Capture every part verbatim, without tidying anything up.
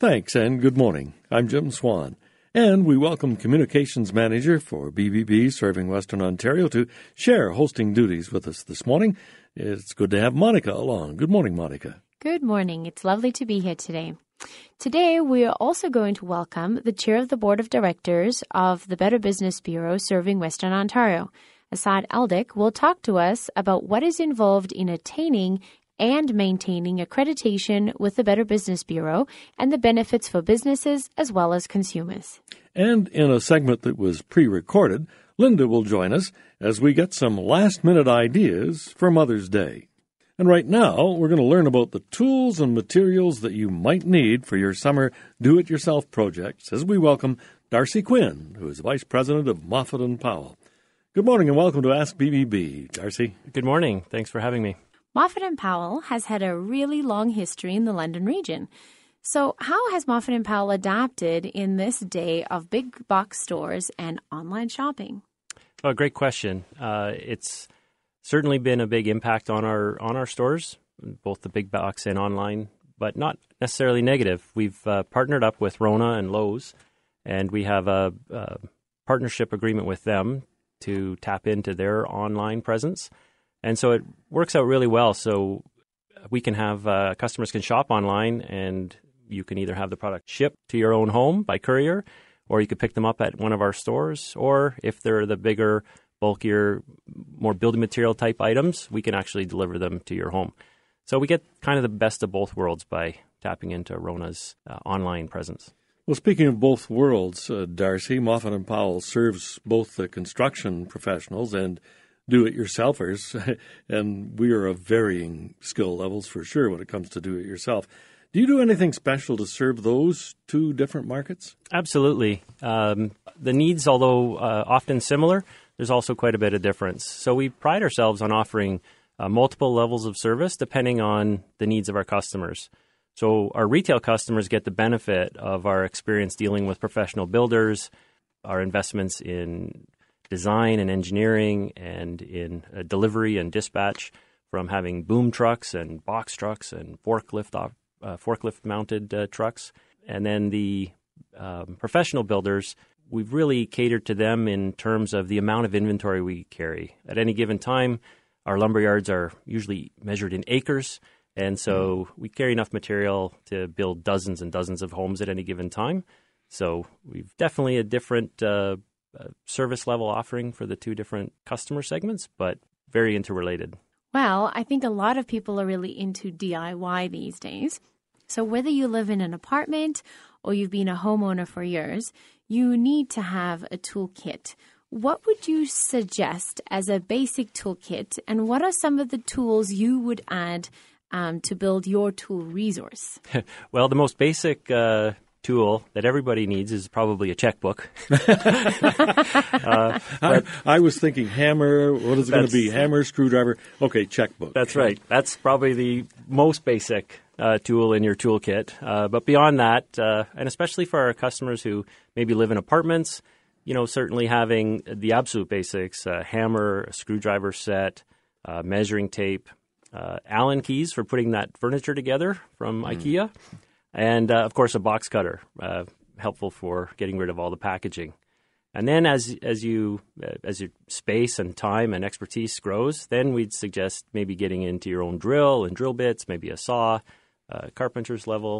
Thanks, and good morning. I'm Jim Swan, and we welcome Communications Manager for B B B serving Western Ontario to share hosting duties with us this morning. It's good to have Monica along. Good morning, Monica. Good morning. It's lovely to be here today. Today, we are also going to welcome the Chair of the Board of Directors of the Better Business Bureau serving Western Ontario. Asad Eldick will talk to us about what is involved in attaining and maintaining accreditation with the Better Business Bureau and the benefits for businesses as well as consumers. And in a segment that was pre-recorded, Linda will join us as we get some last-minute ideas for Mother's Day. And right now, we're going to learn about the tools and materials that you might need for your summer do-it-yourself projects as we welcome Darcy Quinn, who is Vice President of Moffat and Powell. Good morning and welcome to Ask B B B, Darcy. Good morning. Thanks for having me. Moffat and Powell has had a really long history in the London region. So how has Moffat and Powell adapted in this day of big box stores and online shopping? Oh, great question. Uh, it's certainly been a big impact on our on our stores, both the big box and online, but not necessarily negative. We've uh, partnered up with Rona and Lowe's, and we have a, a partnership agreement with them to tap into their online presence. And so it works out really well. So we can have uh, customers can shop online, and you can either have the product shipped to your own home by courier, or you could pick them up at one of our stores. Or if they're the bigger, bulkier, more building material type items, we can actually deliver them to your home. So we get kind of the best of both worlds by tapping into Rona's uh, online presence. Well, speaking of both worlds, uh, Darcy, Moffat and Powell serves both the construction professionals and do-it-yourselfers, and we are of varying skill levels for sure when it comes to do-it-yourself. Do you do anything special to serve those two different markets? Absolutely. Um, the needs, although uh, often similar, there's also quite a bit of difference. So we pride ourselves on offering uh, multiple levels of service depending on the needs of our customers. So our retail customers get the benefit of our experience dealing with professional builders, our investments in design and engineering and in uh, delivery and dispatch, from having boom trucks and box trucks and forklift op- uh, forklift mounted uh, trucks. And then the um, professional builders, we've really catered to them in terms of the amount of inventory we carry. At any given time, our lumber yards are usually measured in acres, and so we carry enough material to build dozens and dozens of homes at any given time. So we've definitely a different uh, Uh, service level offering for the two different customer segments, but very interrelated. Well, I think a lot of people are really into D I Y these days. So whether you live in an apartment or you've been a homeowner for years, you need to have a toolkit. What would you suggest as a basic toolkit, and what are some of the tools you would add um, to build your tool resource? Well, the most basic uh tool that everybody needs is probably a checkbook. uh, I, I was thinking hammer. What is it going to be? Hammer, screwdriver. Okay, checkbook. That's right. That's probably the most basic uh, tool in your toolkit. Uh, but beyond that, uh, and especially for our customers who maybe live in apartments, you know, certainly having the absolute basics, a hammer, a screwdriver set, uh, measuring tape, uh, Allen keys for putting that furniture together from mm. IKEA. And, uh, of course, a box cutter, uh, helpful for getting rid of all the packaging. And then as as you uh, as your space and time and expertise grows, then we'd suggest maybe getting into your own drill and drill bits, maybe a saw, uh, carpenter's level.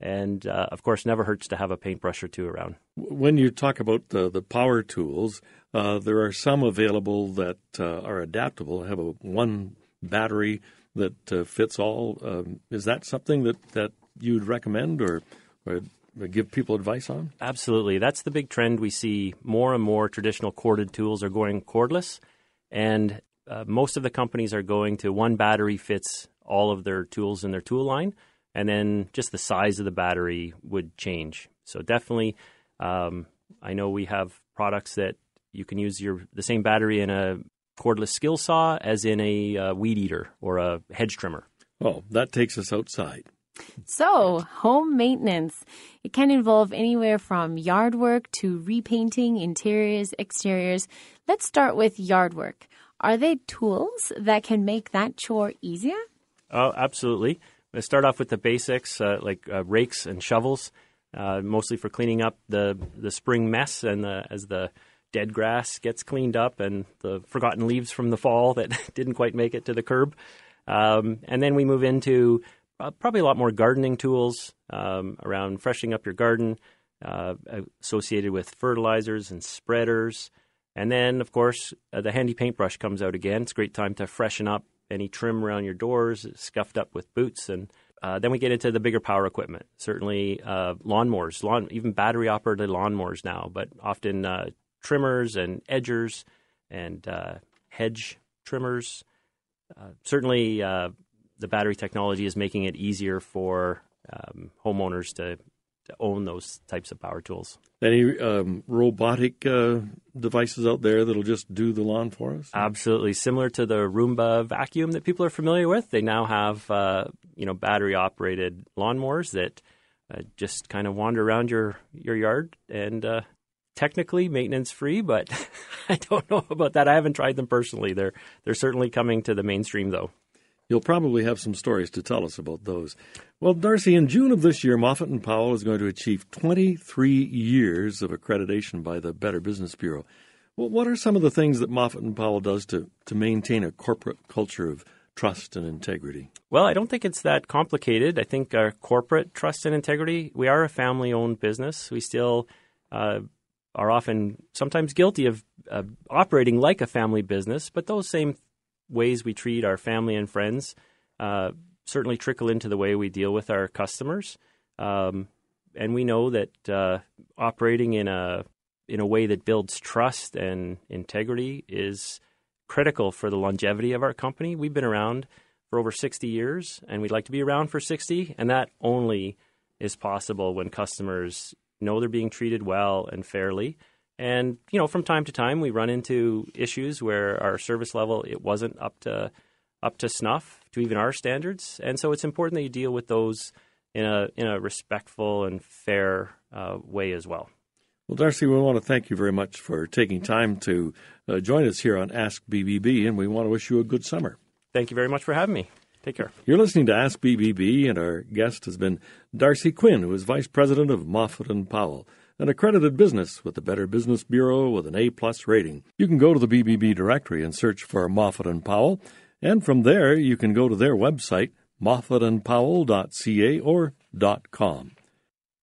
And, uh, of course, never hurts to have a paintbrush or two around. When you talk about the, the power tools, uh, there are some available that uh, are adaptable, have a one battery that uh, fits all. Um, is that something that, that you'd recommend or, or give people advice on? Absolutely. That's the big trend we see. More and more traditional corded tools are going cordless, and uh, most of the companies are going to one battery fits all of their tools in their tool line, and then just the size of the battery would change. So definitely, um, I know we have products that you can use your the same battery in a cordless skill saw as in a uh, weed eater or a hedge trimmer. Oh, that takes us outside. So, home maintenance. It can involve anywhere from yard work to repainting interiors, exteriors. Let's start with yard work. Are there tools that can make that chore easier? Oh, absolutely. going to start off with the basics, uh, like uh, rakes and shovels, uh, mostly for cleaning up the, the spring mess and the, as the dead grass gets cleaned up and the forgotten leaves from the fall that didn't quite make it to the curb. Um, and then we move into uh, probably a lot more gardening tools um, around freshening up your garden, uh, associated with fertilizers and spreaders. And then, of course, uh, the handy paintbrush comes out again. It's a great time to freshen up any trim around your doors, scuffed up with boots. And uh, then we get into the bigger power equipment, certainly uh, lawnmowers, lawn, even battery-operated lawnmowers now, but often uh, trimmers and edgers and uh, hedge trimmers. Uh, certainly, uh, the battery technology is making it easier for um, homeowners to, to own those types of power tools. Any um, robotic uh, devices out there that'll just do the lawn for us? Absolutely. Similar to the Roomba vacuum that people are familiar with, they now have uh, you know battery-operated lawnmowers that uh, just kind of wander around your, your yard and uh, technically maintenance-free, but I don't know about that. I haven't tried them personally. They're they're certainly coming to the mainstream, though. You'll probably have some stories to tell us about those. Well, Darcy, in June of this year, Moffat and Powell is going to achieve twenty-three years of accreditation by the Better Business Bureau. Well, what are some of the things that Moffat and Powell does to, to maintain a corporate culture of trust and integrity? Well, I don't think it's that complicated. I think our corporate trust and integrity, we are a family-owned business. We still uh, – are often sometimes guilty of uh, operating like a family business, but those same ways we treat our family and friends uh, certainly trickle into the way we deal with our customers. Um, and we know that uh, operating in a in a way that builds trust and integrity is critical for the longevity of our company. We've been around for over sixty years, and we'd like to be around for sixty, and that only is possible when customers know they're being treated well and fairly. And, you know, from time to time, we run into issues where our service level, it wasn't up to up to snuff to even our standards. And so it's important that you deal with those in a in a respectful and fair uh, way as well. Well, Darcy, we want to thank you very much for taking time to uh, join us here on Ask B B B, and we want to wish you a good summer. Thank you very much for having me. Take care. You're listening to Ask B B B, and our guest has been Darcy Quinn, who is Vice President of Moffat and Powell, an accredited business with the Better Business Bureau with an A-plus rating. You can go to the B B B directory and search for Moffat and Powell, and from there you can go to their website, moffat and powell dot c a or .com.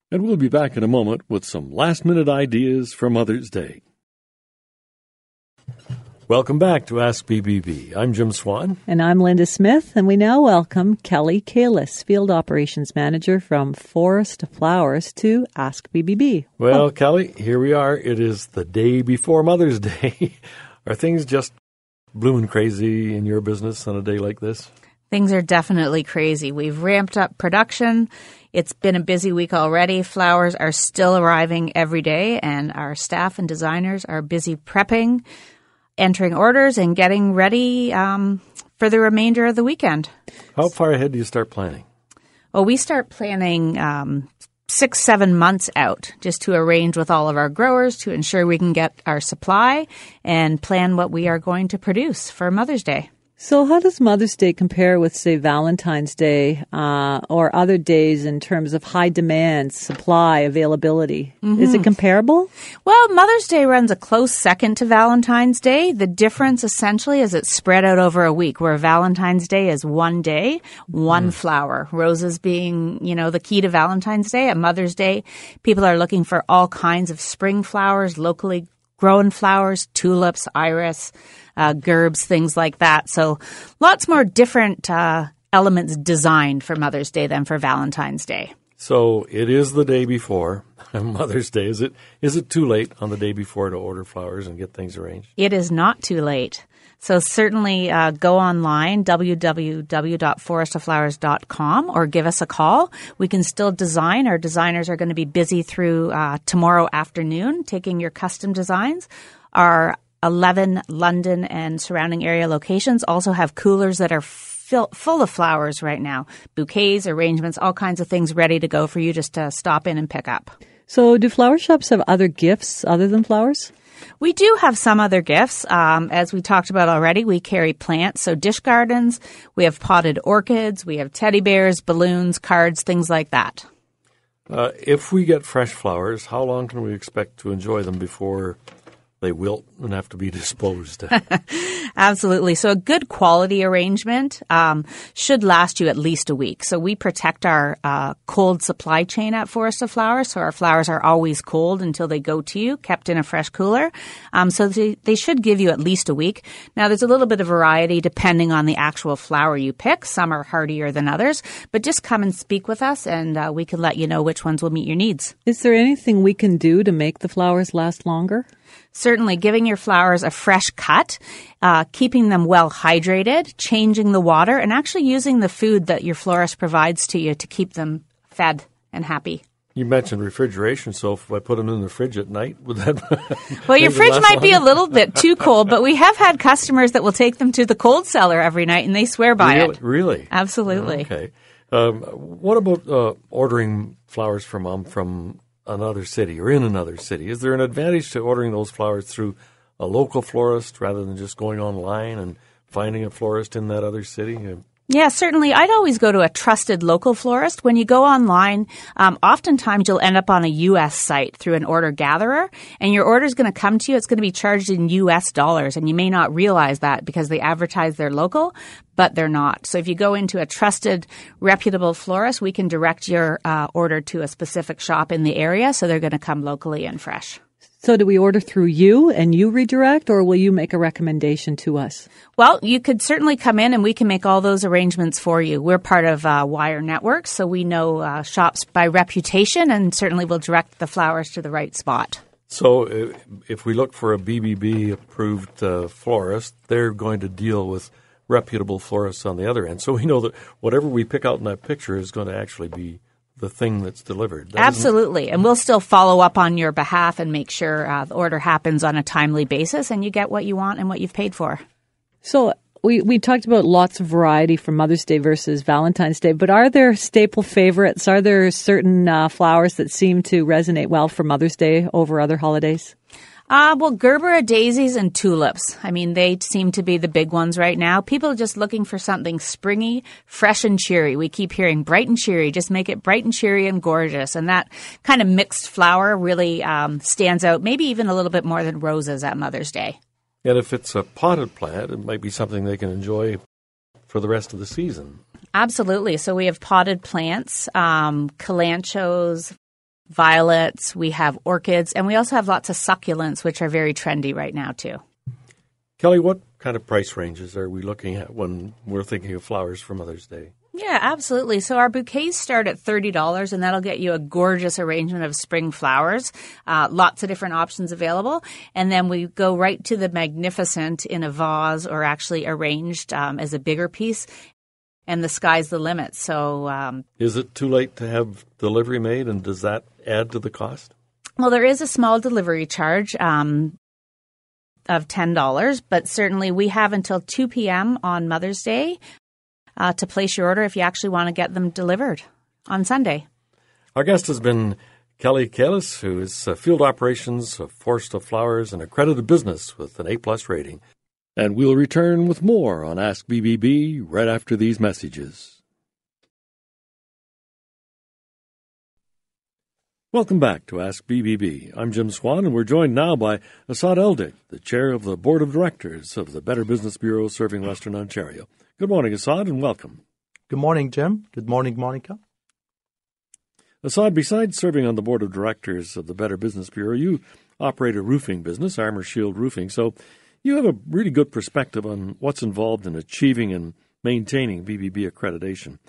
And we'll be back in a moment with some last-minute ideas for Mother's Day. Welcome back to Ask B B B. I'm Jim Swan. And I'm Linda Smith, and we now welcome Kelly Kalis, Field Operations Manager from Forest of Flowers, to Ask B B B. Well, oh. Kelly, here we are. It is the day before Mother's Day. Are things just blooming crazy in your business on a day like this? Things are definitely crazy. We've ramped up production. It's been a busy week already. Flowers are still arriving every day, and our staff and designers are busy prepping, entering orders and getting ready um, for the remainder of the weekend. How far ahead do you start planning? Well, we start planning um, six, seven months out just to arrange with all of our growers to ensure we can get our supply and plan what we are going to produce for Mother's Day. So how does Mother's Day compare with, say, Valentine's Day uh, or other days in terms of high demand, supply, availability? Mm-hmm. Is it comparable? Well, Mother's Day runs a close second to Valentine's Day. The difference essentially is it's spread out over a week, where Valentine's Day is one day, one mm. flower. Roses being, you know, the key to Valentine's Day. At Mother's Day, people are looking for all kinds of spring flowers, locally grown flowers, tulips, iris, uh, gerbs, things like that. So lots more different uh, elements designed for Mother's Day than for Valentine's Day. So it is the day before Mother's Day. Is it is it too late on the day before to order flowers and get things arranged? It is not too late. So certainly uh, go online, w w w dot forest of flowers dot com, or give us a call. We can still design. Our designers are going to be busy through uh, tomorrow afternoon taking your custom designs. Our eleven London and surrounding area locations also have coolers that are fill, full of flowers right now, bouquets, arrangements, all kinds of things ready to go for you just to stop in and pick up. So do flower shops have other gifts other than flowers? We do have some other gifts. Um, as we talked about already, we carry plants, so dish gardens. We have potted orchids. We have teddy bears, balloons, cards, things like that. Uh, if we get fresh flowers, how long can we expect to enjoy them before they wilt and have to be disposed of? Absolutely. So a good quality arrangement um, should last you at least a week. So we protect our uh, cold supply chain at Forest of Flowers. So our flowers are always cold until they go to you, kept in a fresh cooler. Um, so they, they should give you at least a week. Now, there's a little bit of variety depending on the actual flower you pick. Some are hardier than others. But just come and speak with us, and uh, we can let you know which ones will meet your needs. Is there anything we can do to make the flowers last longer? Certainly, giving your flowers a fresh cut, uh, keeping them well hydrated, changing the water, and actually using the food that your florist provides to you to keep them fed and happy. You mentioned refrigeration, so if I put them in the fridge at night, would that... Well, your fridge might be a little bit too cold, but we have had customers that will take them to the cold cellar every night, and they swear by really? it. Really? Absolutely. Okay. Um, what about uh, ordering flowers from um, from another city or in another city? Is there an advantage to ordering those flowers through a local florist rather than just going online and finding a florist in that other city? Yeah, certainly. I'd always go to a trusted local florist. When you go online, um, oftentimes you'll end up on a U S site through an order gatherer, and your order is going to come to you. It's going to be charged in U S dollars, and you may not realize that because they advertise they're local, but they're not. So if you go into a trusted, reputable florist, we can direct your uh, order to a specific shop in the area, so they're going to come locally and fresh. So do we order through you and you redirect, or will you make a recommendation to us? Well, you could certainly come in and we can make all those arrangements for you. We're part of uh, Wire Network, so we know uh, shops by reputation, and certainly will direct the flowers to the right spot. So if we look for a B B B-approved uh, florist, they're going to deal with reputable florists on the other end. So we know that whatever we pick out in that picture is going to actually be the thing that's delivered. That Absolutely. And we'll still follow up on your behalf and make sure uh, the order happens on a timely basis and you get what you want and what you've paid for. So we, we talked about lots of variety for Mother's Day versus Valentine's Day, but are there staple favorites? Are there certain uh, flowers that seem to resonate well for Mother's Day over other holidays? Uh, well, Gerbera daisies and tulips. I mean, they seem to be the big ones right now. People are just looking for something springy, fresh and cheery. We keep hearing bright and cheery. Just make it bright and cheery and gorgeous. And that kind of mixed flower really um, stands out, maybe even a little bit more than roses at Mother's Day. And if it's a potted plant, it might be something they can enjoy for the rest of the season. Absolutely. So we have potted plants, um, calanchos, violets, we have orchids, and we also have lots of succulents, which are very trendy right now, too. Kelly, what kind of price ranges are we looking at when we're thinking of flowers for Mother's Day? Yeah, absolutely. So our bouquets start at thirty dollars, and that'll get you a gorgeous arrangement of spring flowers. Uh, lots of different options available. And then we go right to the magnificent in a vase or actually arranged um, as a bigger piece. And the sky's the limit. So, um, is it too late to have delivery made, and does that add to the cost? Well, there is a small delivery charge um, of ten dollars, but certainly we have until two p.m. on Mother's Day uh, to place your order if you actually want to get them delivered on Sunday. Our guest has been Kelly Kalis, who is uh, Field Operations of Forest of Flowers and accredited business with an A-plus rating. And we'll return with more on Ask B B B right after these messages. Welcome back to Ask B B B. I'm Jim Swan, and we're joined now by Asad Eldick, the chair of the Board of Directors of the Better Business Bureau serving Western Ontario. Good morning, Asad, and welcome. Good morning, Jim. Good morning, Monica. Asad, besides serving on the Board of Directors of the Better Business Bureau, you operate a roofing business, Armour Shield Roofing, so you have a really good perspective on what's involved in achieving and maintaining B B B accreditation.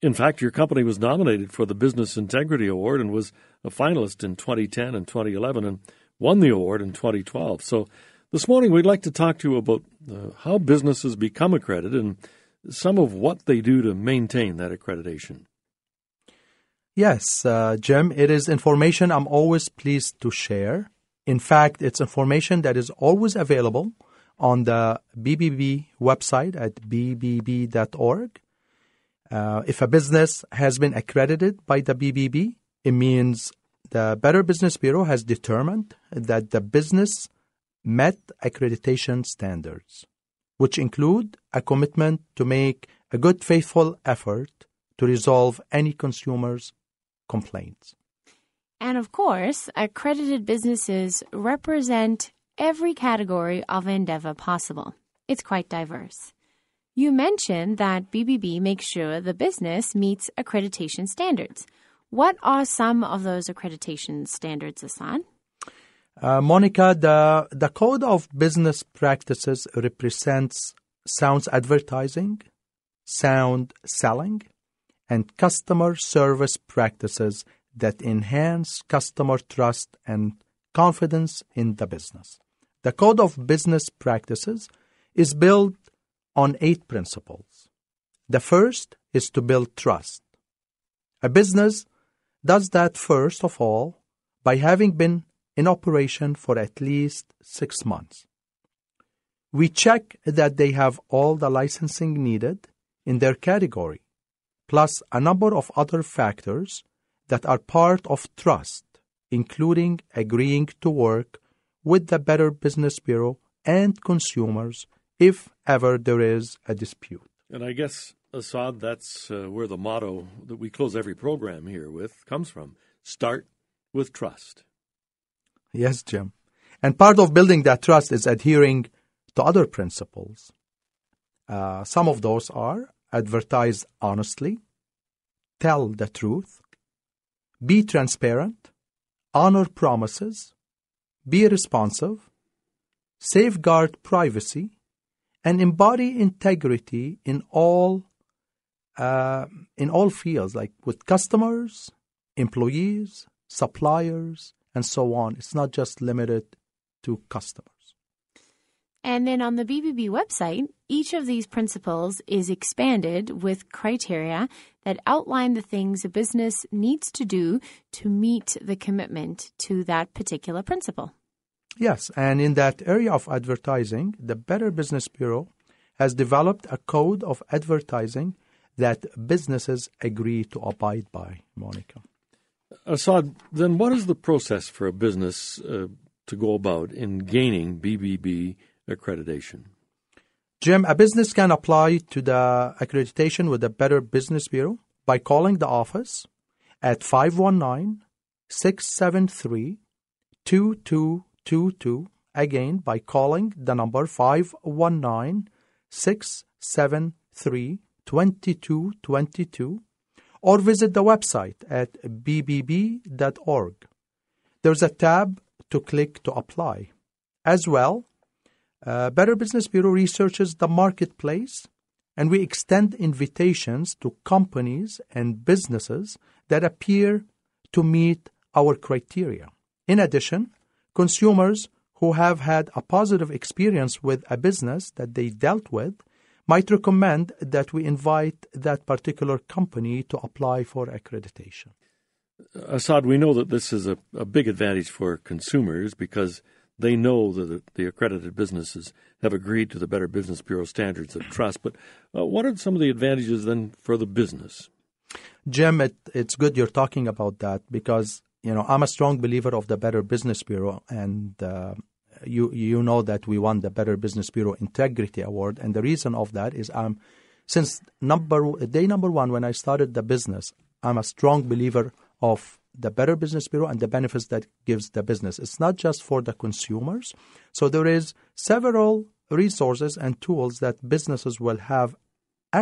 In fact, your company was nominated for the Business Integrity Award and was a finalist in twenty ten and twenty eleven and won the award in twenty twelve. So this morning we'd like to talk to you about uh, how businesses become accredited and some of what they do to maintain that accreditation. Yes, uh, Jim, it is information I'm always pleased to share. In fact, it's information that is always available on the B B B website at b b b dot org. Uh, if a business has been accredited by the B B B, it means the Better Business Bureau has determined that the business met accreditation standards, which include a commitment to make a good faithful effort to resolve any consumer's complaints. And of course, accredited businesses represent every category of endeavor possible. It's quite diverse. You mentioned that B B B makes sure the business meets accreditation standards. What are some of those accreditation standards, Asad? Uh, Monica, the, the Code of Business Practices represents sound advertising, sound selling, and customer service practices that enhance customer trust and confidence in the business. The Code of Business Practices is built on eight principles. The first is to build trust. A business does that, first of all, by having been in operation for at least six months. We check that they have all the licensing needed in their category, plus a number of other factors that are part of trust, including agreeing to work with the Better Business Bureau and consumers if ever there is a dispute. And I guess, Asad, that's uh, where the motto that we close every program here with comes from. Start with trust. Yes, Jim. And part of building that trust is adhering to other principles. Uh, some of those are advertise honestly, tell the truth, be transparent, honor promises, be responsive, safeguard privacy, and embody integrity in all uh, in all fields, like with customers, employees, suppliers, and so on. It's not just limited to customers. And then on the B B B website, each of these principles is expanded with criteria that outline the things a business needs to do to meet the commitment to that particular principle. Yes, and in that area of advertising, the Better Business Bureau has developed a code of advertising that businesses agree to abide by, Monica. Asad, then what is the process for a business uh, to go about in gaining B B B accreditation? Jim, a business can apply to the accreditation with the Better Business Bureau by calling the office at five one nine, six seven three, two two two two. Again, by calling the number five one nine, six seven three, two two two two, or visit the website at b b b dot org. There's a tab to click to apply. As well, Uh, Better Business Bureau researches the marketplace, and we extend invitations to companies and businesses that appear to meet our criteria. In addition, consumers who have had a positive experience with a business that they dealt with might recommend that we invite that particular company to apply for accreditation. Asad, we know that this is a, a big advantage for consumers because they know that the accredited businesses have agreed to the Better Business Bureau standards of trust. But uh, what are some of the advantages then for the business? Jim, it, it's good you're talking about that because, you know, I'm a strong believer of the Better Business Bureau. And uh, you you know that we won the Better Business Bureau Integrity Award. And the reason of that is I'm, since number day number one when I started the business, I'm a strong believer of the Better Business Bureau and the benefits that gives the business. It's not just for the consumers. So there is several resources and tools that businesses will have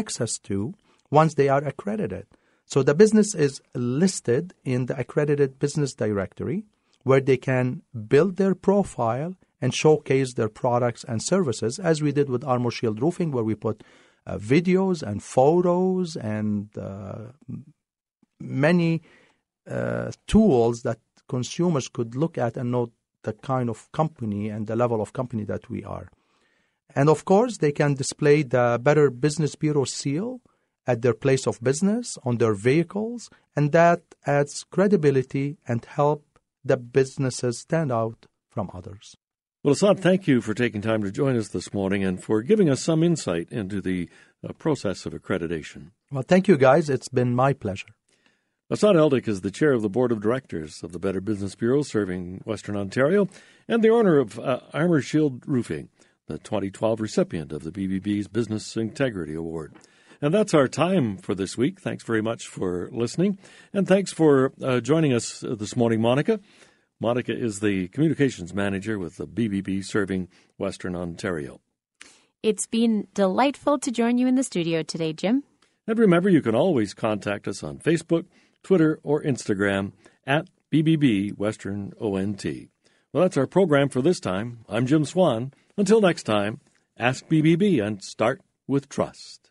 access to once they are accredited. So the business is listed in the accredited business directory where they can build their profile and showcase their products and services, as we did with Armour Shield Roofing, where we put uh, videos and photos and uh, many Uh, tools that consumers could look at and know the kind of company and the level of company that we are. And of course, they can display the Better Business Bureau seal at their place of business, on their vehicles, and that adds credibility and help the businesses stand out from others. Well, Asad, thank you for taking time to join us this morning and for giving us some insight into the uh, process of accreditation. Well, thank you, guys. It's been my pleasure. Asad Eldick is the chair of the board of directors of the Better Business Bureau serving Western Ontario and the owner of uh, Armour Shield Roofing, the twenty twelve recipient of the B B B's Business Integrity Award. And that's our time for this week. Thanks very much for listening. And thanks for uh, joining us this morning, Monica. Monica is the communications manager with the B B B serving Western Ontario. It's been delightful to join you in the studio today, Jim. And remember, you can always contact us on Facebook, Twitter, or Instagram at B B B Western O N T. Well, that's our program for this time. I'm Jim Swan. Until next time, ask B B B and start with trust.